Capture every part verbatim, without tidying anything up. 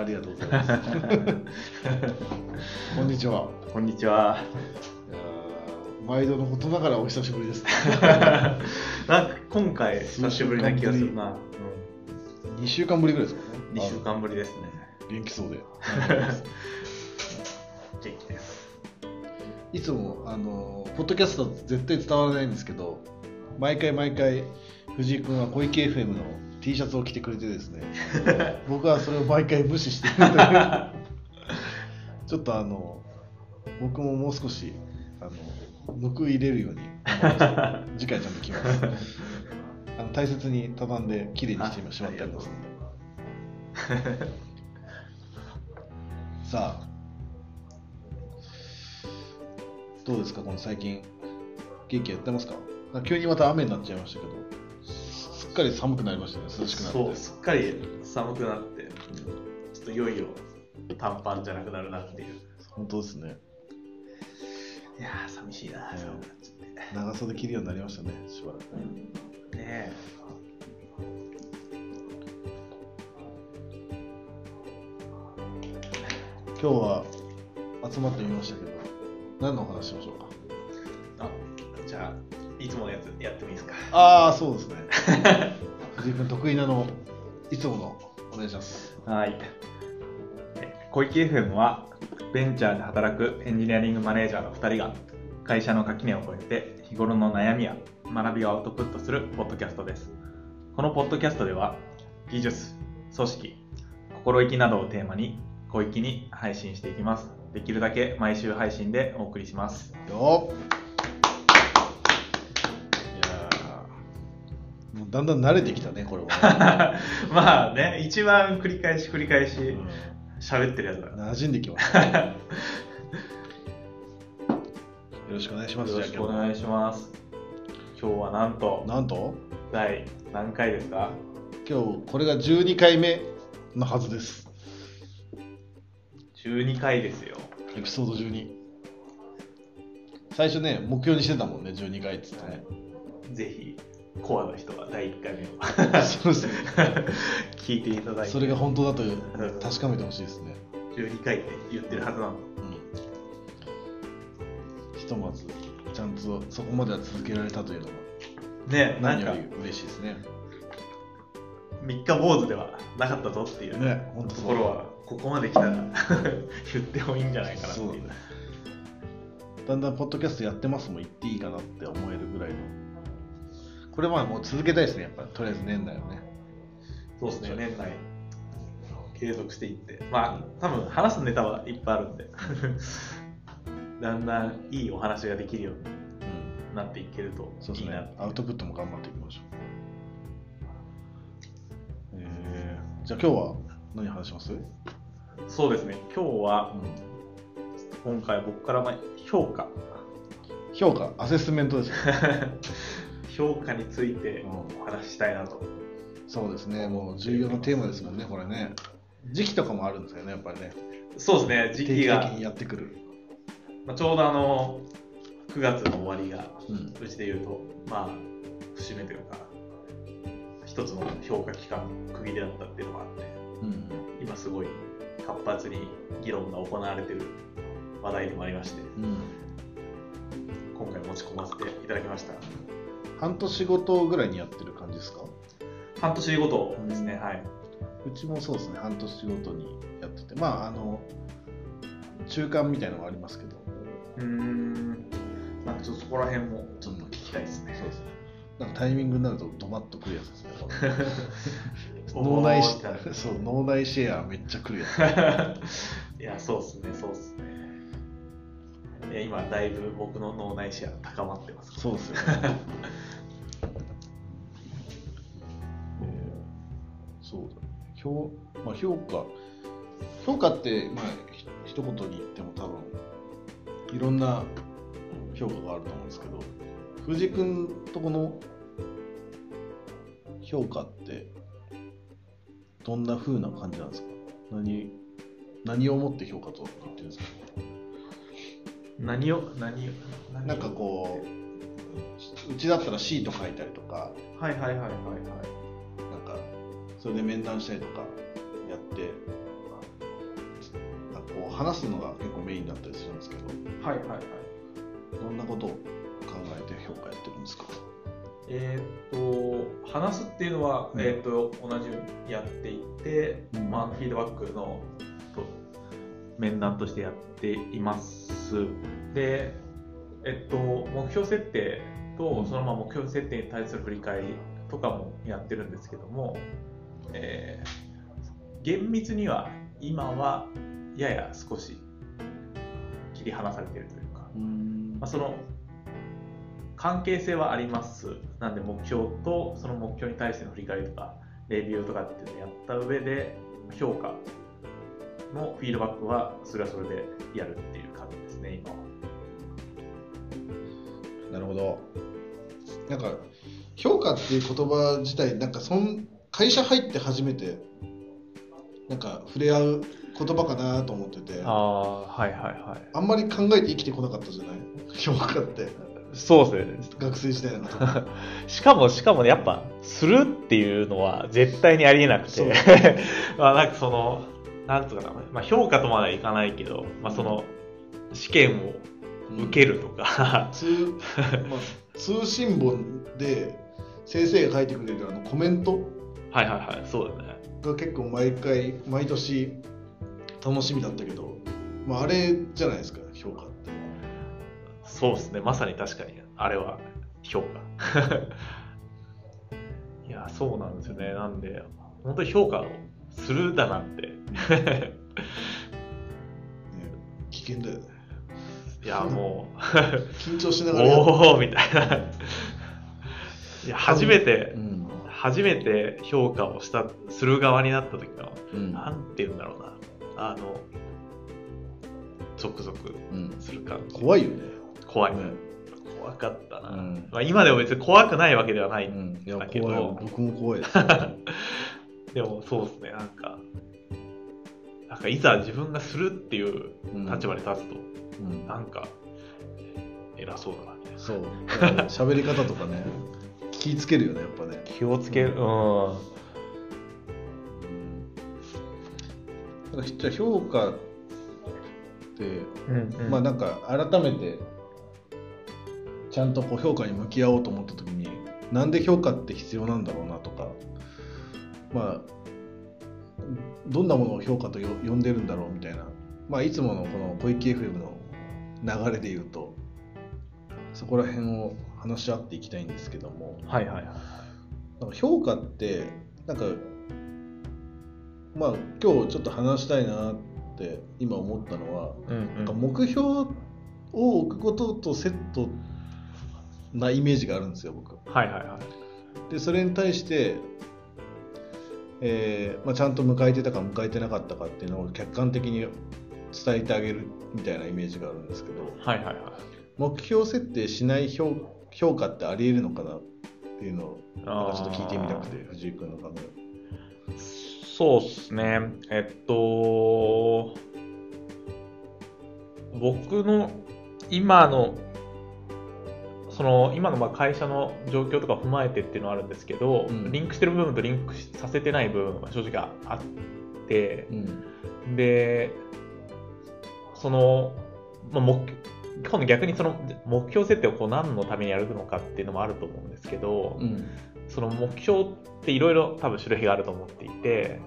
ありがとうございますこんにちは。こんにちは。毎度のことながらお久しぶりですなんか今回久しぶりな気がするな。うん、にしゅうかんぶりぐらいですかね。にしゅうかんぶりですね。元気そうで元気です。いつもあのポッドキャスト絶対伝わらないんですけど、毎回毎回藤井君は小池 エフエム の T シャツを着てくれてですね僕はそれを毎回無視してるとちょっとあの僕ももう少しあの報いれるように次回ちゃんと着ますあの大切に畳んできれいにしてしまってありますのでさあどうですか、この最近元気やってますか？急にまた雨になっちゃいましたけど、すっかり寒くなりましたね。涼しくなって。そう、すっかり寒くなって、ちょっといよいよ短パンじゃなくなるなっていう。本当ですね。いやー寂しいな、寒くなっちゃって。長袖着るようになりましたね、しばらく。うん、ねえ。今日は集まってみましたけど、何のお話しましょうか。あ、じゃあ。いつものやつやってもいいですか？ああ、そうですね。藤井君得意なのいつものお願いします。はい。小池 エフエム はベンチャーで働くエンジニアリングマネージャーのふたりが会社の垣根を越えて日頃の悩みや学びをアウトプットするポッドキャストです。このポッドキャストでは技術、組織、心意気などをテーマに小池に配信していきます。できるだけ毎週配信でお送りします。よっ。だんだん慣れてきたね、これはまあね、一番繰り返し繰り返し喋ってるやつだから馴染んできます、ね、よろしくお願いします。よろしくお願いします。今日はなんとなんと第何回ですか？今日これがじゅうにかいめのはずです。じゅうにかいですよ。エピソードじゅうに。最初ね、目標にしてたもんね、じゅうにかいっつってね、はい、ぜひコアの人がだいいっかいめをそうですね聞いていただいて、それが本当だと確かめてほしいですね。じゅうにかいって言ってるはずなの、うん、ひとまずちゃんとそこまでは続けられたというのがね、何より嬉しいですね。みっか坊主ではなかったぞっていうね、本当ところはここまで来たら言ってもいいんじゃないかなっていう。だんだんポッドキャストやってますも言っていいかなって思えるぐらいの、これはもう続けたいですね、やっぱとりあえず年内はね。そうですね、年内継続していって、まあ多分話すネタはいっぱいあるんでだんだんいいお話ができるようになっていけるといいな、うん、そうですね、アウトプットも頑張っていきましょう、えー、じゃあ今日は何話します？そうですね、今日は、うん、今回僕から評価評価アセスメントですね評価についてお話ししたいなと、うん、そうですね、もう重要なテーマですもんね、これね。時期とかもあるんですよね、やっぱりね。そうですね、時期が定期的にやってくる、まあ、ちょうどあのくがつの終わりが、うん、うちでいうとまあ節目というか一つの評価期間区切りだったっていうのがあって、うん、今すごい活発に議論が行われている話題でもありまして、うん、今回持ち込ませていただきました。半年ごとぐらいにやってる感じですか？半年ごとですね、うん、はい。うちもそうですね、半年ごとにやってて、まああの中間みたいなのがありますけど、うーん、なんかちょっとそこら辺もちょっと聞きたいですね。そうですね。なんかタイミングになるとドバッとくるやつですね。脳内シェア、そう、脳内シェアめっちゃくるやつ。いや、そうですね、そうですね。今だいぶ僕の脳内シェア高まってますから。そうですよね、えー、そうだね。評、まあ、評価評価って、まあ、ひ一言に言っても多分いろんな評価があると思うんですけど、藤井君とこの評価ってどんな風な感じなんですか？何何をもって評価と言ってるんですか？何を何を何をなんかこう、うちだったらシート書いたりとか、はいはいはいはいはい、なんかそれで面談したりとかやって、話すのが結構メインだったりするんですけど、はいはいはい。どんなことを考えて評価やってるんですか？えー、っと話すっていうのは、うん、えー、っと同じようにやっていて、うん、まあ、フィードバックのと面談としてやっています。で、えっと、目標設定とそのまま目標設定に対する振り返りとかもやってるんですけども、えー、厳密には今はやや少し切り離されているというか、うーん、まあ、その関係性はあります。なんで目標とその目標に対しての振り返りとかレビューとかっていうのをやった上で評価のフィードバックはそれはそれでやるっていう感じですね、今は。なるほど。なんか評価っていう言葉自体なんかそん会社入って初めてなんか触れ合う言葉かなと思ってて、 あ、はいはいはい、あんまり考えて生きてこなかったじゃない評価って。そうですね、学生時代のしかもしかもね、やっぱするっていうのは絶対にありえなくてまあなんかそのなんとかな、まあ、評価とまではいかないけど、まあ、その試験を受けるとか、うんまあ、通信本で先生が書いてくれるあのコメント、はいはいはい、そうだね、が結構毎回毎年楽しみだったけど、まあ、あれじゃないですか評価って。そうですね、まさに確かにあれは評価いやそうなんですよね。なんで本当に評価をするだなんて、ね、危険だよね。いやもう緊張しながらおおみたいないや初めて、うん、初めて評価をしたする側になった時の、うん、なんていうんだろうな、あのゾクゾクする感じ、うん、怖いよね。怖い、うん、怖かったな、うん、まあ、今でも別に怖くないわけではないんだけど、うん、いや怖い、僕も怖いですでもそうですね、なんかなんかいざ自分がするっていう立場に立つと、うんうん、なんか偉そうだなみたいな。そう。喋り方とかね、気をつけるよねやっぱね。気をつける。うん。うん、じゃあ評価って、うんうん、まあなんか改めてちゃんとこう評価に向き合おうと思った時に、なんで評価って必要なんだろうなとか、まあどんなものを評価と呼んでるんだろうみたいな。まあいつものこの小池 エフエム の流れでいうとそこら辺を話し合っていきたいんですけども、はいはいはい、なんか評価ってなんかまあ今日ちょっと話したいなって今思ったのは、うんうん、なんか目標を置くこととセットなイメージがあるんですよ僕、はいはいはい、でそれに対して、えーまあ、ちゃんと迎えてたか迎えてなかったかっていうのを客観的に伝えてあげるみたいなイメージがあるんですけど、はいはいはい、目標設定しない 評, 評価ってありえるのかなっていうのをなんかちょっと聞いてみたくて、藤井君の考え。そうですね、えっと僕の今のその今のまあ会社の状況とか踏まえてっていうのはあるんですけど、うん、リンクしてる部分とリンクさせてない部分は正直あって、うん、でそのまあ、目今度逆にその目標設定をこう何のためにやるのかっていうのもあると思うんですけど、うん、その目標っていろいろ多分種類があると思っていて、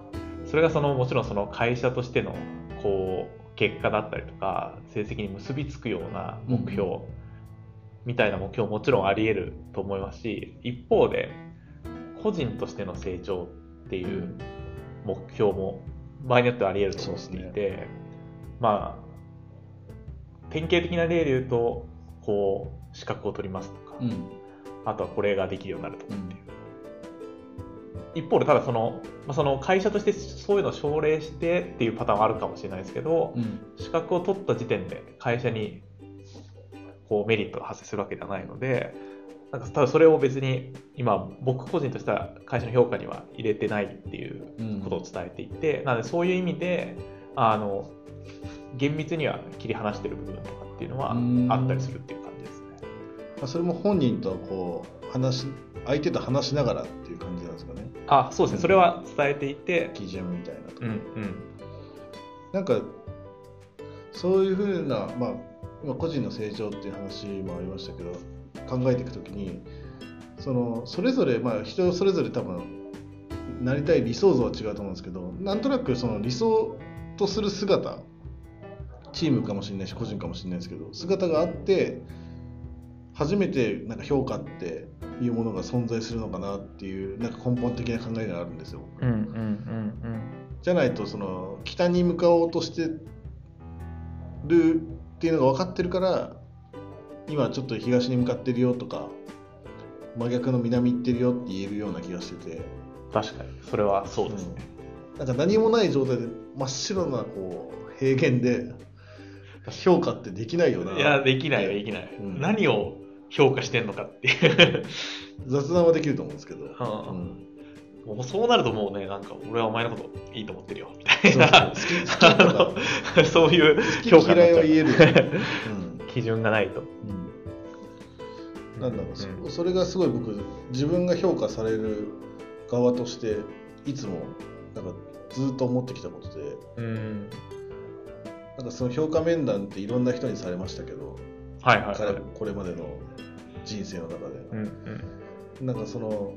それがそのもちろんその会社としてのこう結果だったりとか成績に結びつくような目標みたいな目標ももちろんありえると思いますし、一方で個人としての成長っていう目標も場合によってはありえると思っていて、そうですね、まあ典型的な例で言うとこう資格を取りますとか、うん、あとはこれができるようになるとかっていう、うん、一方でただその、まあ、その会社としてそういうのを奨励してっていうパターンはあるかもしれないですけど、うん、資格を取った時点で会社にこうメリットが発生するわけではないので、なんかただそれを別に今僕個人としては会社の評価には入れてないっていうことを伝えていて、うん、なのでそういう意味であの厳密には切り離してる部分とかっていうのはあったりするっていう感じですね。それも本人とこう話相手と話しながらっていう感じなんですかね。あ、そうですね、うん、それは伝えていて基準みたいなとか、うんうん、なんかそういうふうな、まあ、今個人の成長っていう話もありましたけど、考えていくときに そのそれぞれ、まあ、人それぞれ多分なりたい理想像は違うと思うんですけど、なんとなくその理想とする姿、チームかもしれないし個人かもしれないですけど、姿があって初めてなんか評価っていうものが存在するのかなっていう、なんか根本的な考えがあるんですよ、うんうんうんうん、じゃないとその北に向かおうとしてるっていうのが分かってるから、今ちょっと東に向かってるよとか真逆の南行ってるよって言えるような気がしてて、確かにそれはそうですね、うん、なんか何もない状態で真っ白なこう平原で評価ってできないよな。いやできないよできない、うん、何を評価してんのかっていう雑談はできると思うんですけど、はあうん、もうそうなるともうね、なんか俺はお前のこといいと思ってるよみたいな、そういう評価になっちゃう。好き嫌いは言えるよね、うん、基準がないと、うん、なんだろう、うん、それがすごい僕自分が評価される側としていつもなんかずっと思ってきたことで、うん、なんかその評価面談っていろんな人にされましたけど、はいはいはい、これまでの人生の中で、うんうん、なんかその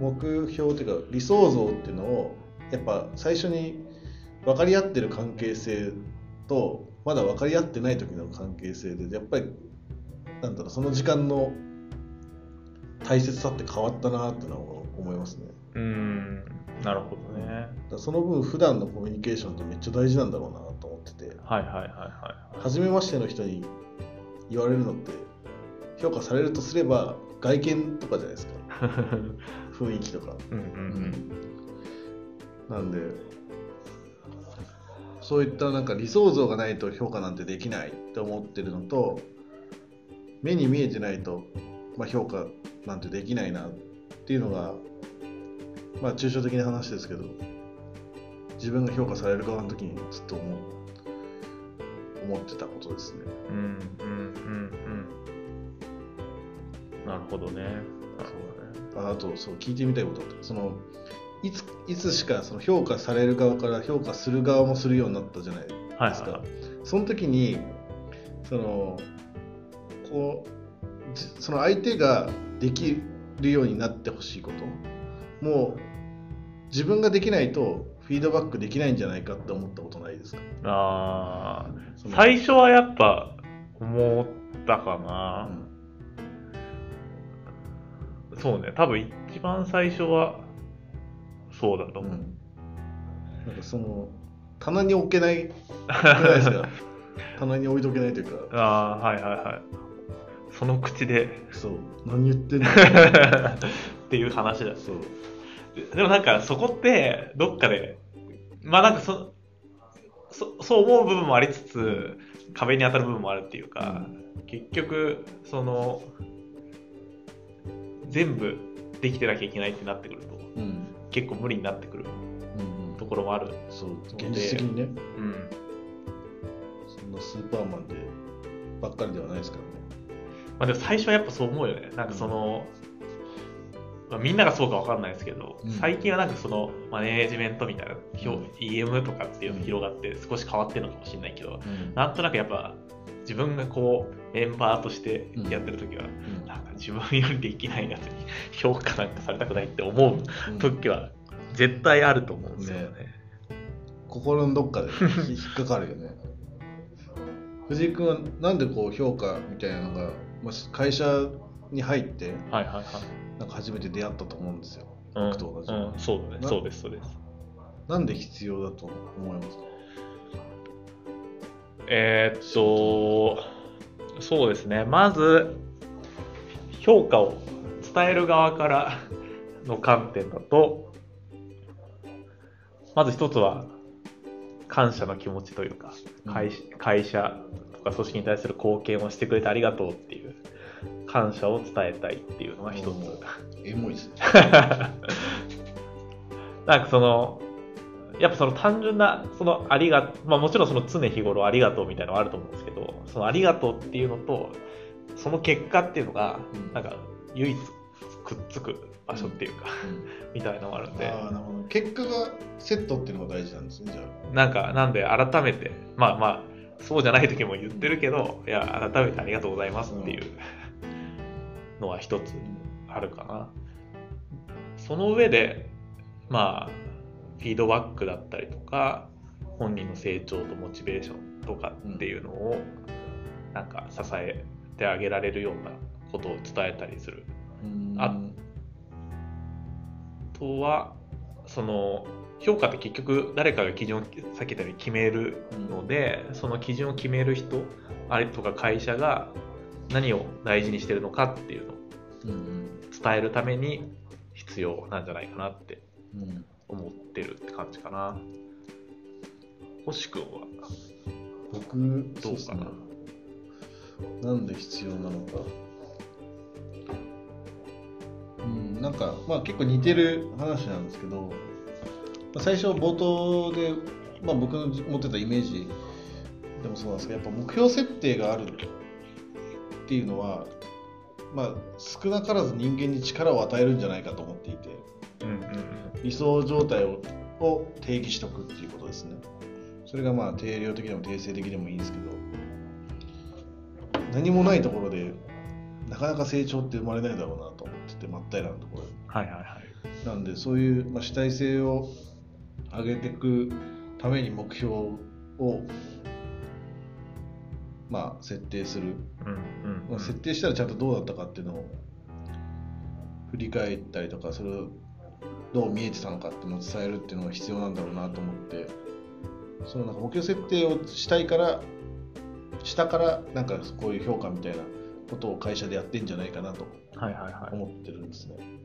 目標というか理想像っていうのをやっぱ最初に分かり合ってる関係性とまだ分かり合ってない時の関係性でやっぱりなんだろう、その時間の大切さって変わったなってのは思いますね。うーん、なるほどね。だその分普段のコミュニケーションってめっちゃ大事なんだろうなと思ってて、はいはいはいはい、初めましての人に言われるのって評価されるとすれば外見とかじゃないですか雰囲気とか、うんうんうん、なんでそういったなんか理想像がないと評価なんてできないって思ってるのと、目に見えてないと、まあ、評価なんてできないなっていうのが、まあ抽象的な話ですけど、自分が評価される側の時にずっと思う思ってたことですね。うんうんうんうん。なるほどね。そうだね。あとそう聞いてみたいことだった。そのいついつしかその評価される側から評価する側もするようになったじゃないですか。はいはいはい、その時にそのこうその相手ができるようになってほしいこと、もう自分ができないとフィードバックできないんじゃないかって思ったことないですか？ああ、最初はやっぱ思ったかな、うん、そうね、多分一番最初はそうだと思う、うん、なんかその棚に置けないですか棚に置いとけないというか、ああはいはいはい、その口でそう何言ってんのっていう話だ。そうでもなんかそこってどっかでまあなんか そ, そ, そう思う部分もありつつ壁に当たる部分もあるっていうか、うん、結局その全部できてなきゃいけないってなってくると、うん、結構無理になってくるところもある、うんうん、そう現実的にね、うん、そんなスーパーマンでばっかりではないですからね、まあ、でも最初はやっぱそう思うよね。なんかその、うんまあ、みんながそうか分かんないですけど、うん、最近はなんかそのマネージメントみたいな、うん、イーエム とかっていうのが広がって少し変わってるのかもしれないけど、うん、なんとなくやっぱ自分がこうメンバーとしてやってる時は、うん、なんか自分よりできないやつに評価なんかされたくないって思う時は絶対あると思うんですよね、うん、ね、心のどっかで引っかかるよね藤井君はなんでこう評価みたいなのが会社に入って、はいはいはい、なんか初めて出会ったと思うんですよ、うん、僕と同じ、うん、そうだね、そうですそうです。なんで必要だと思いますか？えー、っとそうですね、まず評価を伝える側からの観点だと、まず一つは感謝の気持ちというか、うん、会, 会社とか組織に対する貢献をしてくれてありがとうっていう感謝を伝えたいっていうのが一つ。エモいですねなんかそのやっぱその単純なそのありが、まあ、もちろんその常日頃ありがとうみたいなのはあると思うんですけど、そのありがとうっていうのとその結果っていうのがなんか唯一くっつく場所っていうか、うん、みたいなのがあるんで、あ、なるほど、結果がセットっていうのが大事なんですね。じゃあなんかなんで改めてまあまあそうじゃない時も言ってるけど、いや改めてありがとうございますっていうのは一つあるかな。その上でまあフィードバックだったりとか本人の成長とモチベーションとかっていうのをなんか支えてあげられるようなことを伝えたりする。あとはその評価って結局誰かが基準をさっき言ったように決めるので、その基準を決める人あれとか会社が何を大事にしてるのかっていうのを伝えるために必要なんじゃないかなって思ってるって感じかな。星君は僕どうかな、なんで必要なのか、うん、なんかまあ結構似てる話なんですけど、最初冒頭で、まあ、僕の持ってたイメージでもそうなんですけど、やっぱ目標設定があるっていうのは、まあ、少なからず人間に力を与えるんじゃないかと思っていて、うんうんうん、理想状態を、を定義しとくっていうことですね。それがまあ定量的でも定性的でもいいんですけど、何もないところでなかなか成長って生まれないだろうなと思ってて、真っ平らなところで、はいはいはい、なんでそういう、まあ、主体性を上げていくために目標を、まあ、設定する、うんうんうん、設定したらちゃんとどうだったかっていうのを振り返ったりとか、それをどう見えてたのかっていうのを伝えるっていうのが必要なんだろうなと思って、そのなんか目標設定をしたいから下からなんかこういう評価みたいなことを会社でやってんじゃないかなと思ってるんですね、はいはい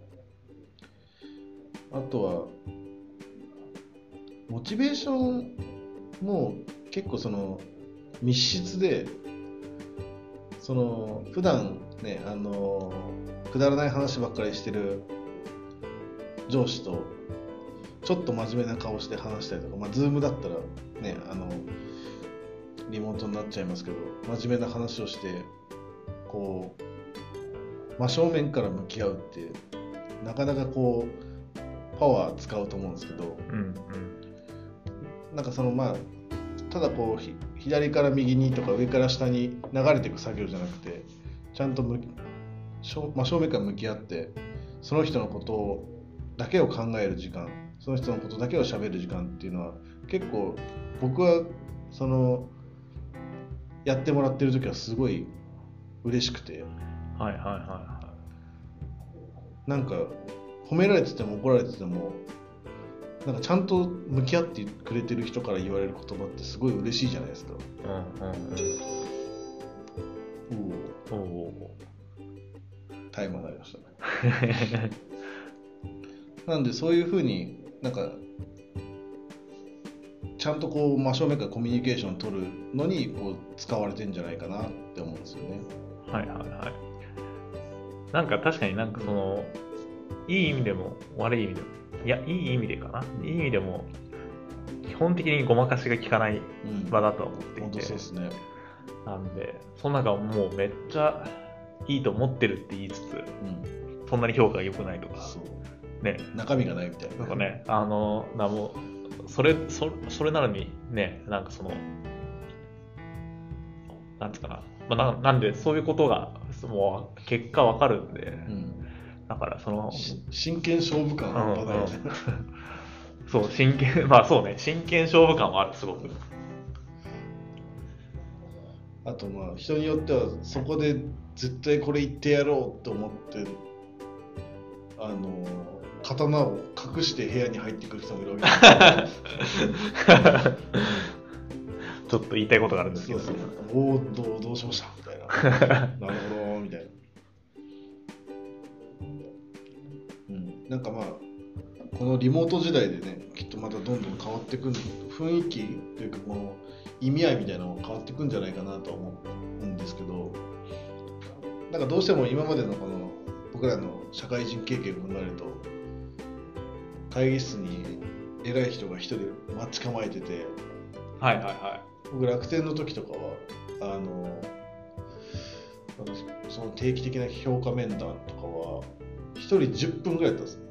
はい、あとはモチベーションも結構その密室で、その普段ね、あのくだらない話ばっかりしてる上司とちょっと真面目な顔して話したりとか、まあ Zoom だったらね、あのリモートになっちゃいますけど、真面目な話をしてこう真正面から向き合うってなかなかこうパワー使うと思うんですけど、うんうんなんかそのまあただこうひ左から右にとか上から下に流れていく作業じゃなくて、ちゃんと向正、まあ、正面から向き合ってその人のことだけを考える時間、その人のことだけを喋る時間っていうのは結構僕はそのやってもらってる時はすごい嬉しくて、はいはいはいはい、なんか褒められてても怒られててもなんかちゃんと向き合ってくれてる人から言われる言葉ってすごい嬉しいじゃないですか。うんうんうん。おお。タイムが鳴りましたね。なんでそういう風になんかちゃんとこう真正面からコミュニケーション取るのにこう使われてんじゃないかなって思うんですよね。はいはいはい。なんか確かになんかそのいい意味でも悪い意味でも。いや、いい意味でかな、いい意味でも基本的にごまかしが効かない場だと思っていて、うん、本当そうですね。なんでその中もうめっちゃいいと思ってるって言いつつ、うん、そんなに評価が良くないとか、ね、中身がないみたいな、なんかね、あのなんもそれ そ, それなのにね、なんかそのなんつうかな、まあ、な, なんでそういうことがもう結果わかるんで。うんだからその真剣勝負感はない、うんうん、そう真剣まあそうね真剣勝負感はあるすごく。あとまあ人によってはそこで絶対これ言ってやろうと思ってあの刀を隠して部屋に入ってくる人もいるわけですちょっと言いたいことがあるんですけど、そうそうおーどう、どうしましたみたいななるほどみたいな。なんかまあこのリモート時代でね、きっとまたどんどん変わってくる雰囲気というかこの意味合いみたいなのが変わってくんじゃないかなと思うんですけど、なんかどうしても今までのこの僕らの社会人経験を考えると、会議室に偉い人が一人待ち構えてて、はいはいはい、僕楽天の時とかはあのその定期的な評価面談とかはひとりじゅっぷんぐらいだったんですね。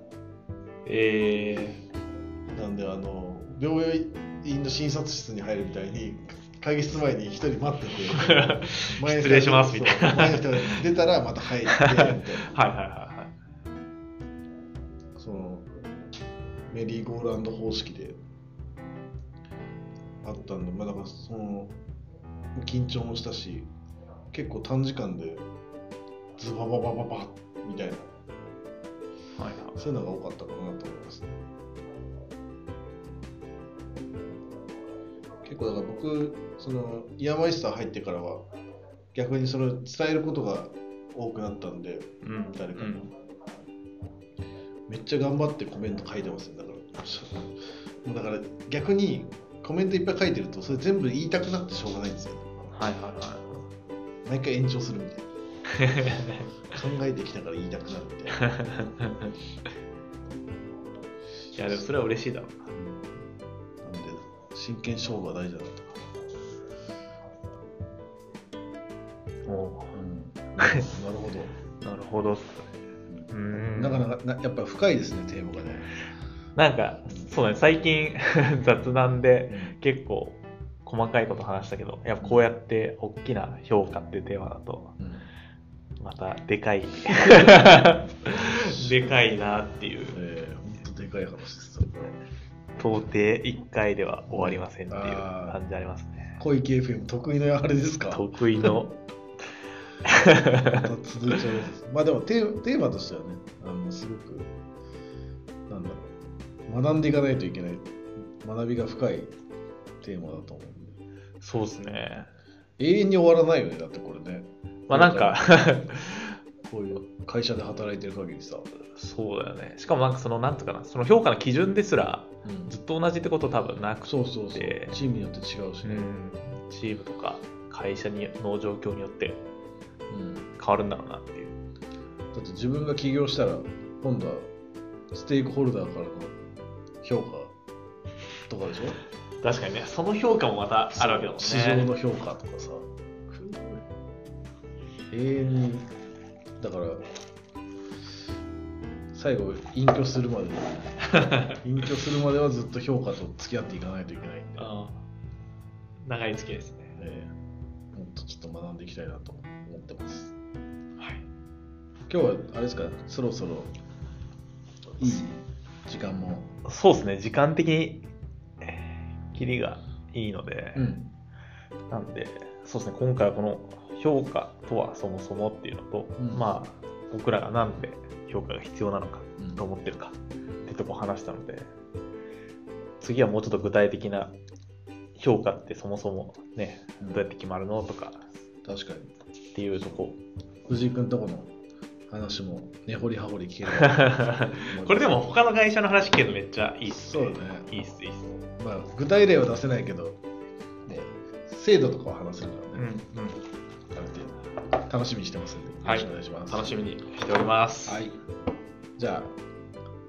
えー、なんであの病院の診察室に入るみたいに会議室前に一人待ってて前失礼しますみたいな、前の人が出たらまた入ってみたいなはいはいはい、そのメリーゴーランド方式であったんで、まあ、だからその緊張もしたし、結構短時間でズバババババみたいな、はいはい、そういうのが多かったかなと思いますね。結構だから僕そのイヤーマイスター入ってからは逆にそれ伝えることが多くなったんで、うん、誰かに、うん、めっちゃ頑張ってコメント書いてますね。だからだから逆にコメントいっぱい書いてるとそれ全部言いたくなってしょうがないんですよ。はいはいはい。毎回延長するみたいな。考えてきたから言いたくなるみたいな。いやでもそれは嬉しいだろうな。なんで真剣勝負は大事だなと。おお、うん。なるほど。なるほどっすね。うん。なかなかなやっぱ深いですね、テーマがね。なんかそうね、最近雑談で結構細かいこと話したけど、やっぱこうやって大きな評価っていうテーマだとまたでかいでかいなっていう、えー、本当でかい話ですよね。到底いっかいでは終わりませんっていう感じありますね。小池 エフエム 得意のあれですか、得意の続いちゃいます。まあでもテーマとしてはね、あのすごくなんだろう、学んでいかないといけない、学びが深いテーマだと思うんで。そうですね。永遠に終わらないよね、だってこれね。まあなんかこういう会社で働いてる限りさ。そうだよね。しかもなんかそのなんとかな、その評価の基準ですらずっと同じってこと多分なくて、うん、そうそうそう、チームによって違うしね、うん、チームとか会社にの状況によって変わるんだろうなっていう、うん、だって自分が起業したら今度はステークホルダーからの評価とかでしょ。確かにね、その評価もまたあるわけだもんね。市場の評価とかさ、永遠にだから最後隠居するまで隠居するまではずっと評価と付き合っていかないといけないんで、あ、長い付き合いですね。えー、もっとちょっと学んでいきたいなと思ってます。はい。今日はあれですか、そろそろいい時間も。そうですね、時間的にキリがいいので、うん、なんでそうですね、今回はこの評価とはそもそもっていうのと、うん、まあ僕らがなんで評価が必要なのかと思ってるかってとこ話したので、次はもうちょっと具体的な評価ってそもそもね、どうやって決まるのとか、うん、確かにっていうとこ、藤井君とこの話も根掘り葉掘り聞けるこれでも他の会社の話聞けるのめっちゃいいっすね。そうね、いいっすいいっす。まあ具体例は出せないけど、ね、制度とかは話せるからね、うんうん、ある程度楽しみにしてますんで、よろしくお願いします、はい、楽しみにしております、はい、じゃあ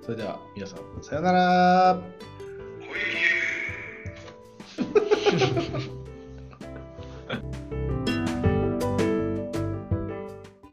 それでは皆さんさよなら。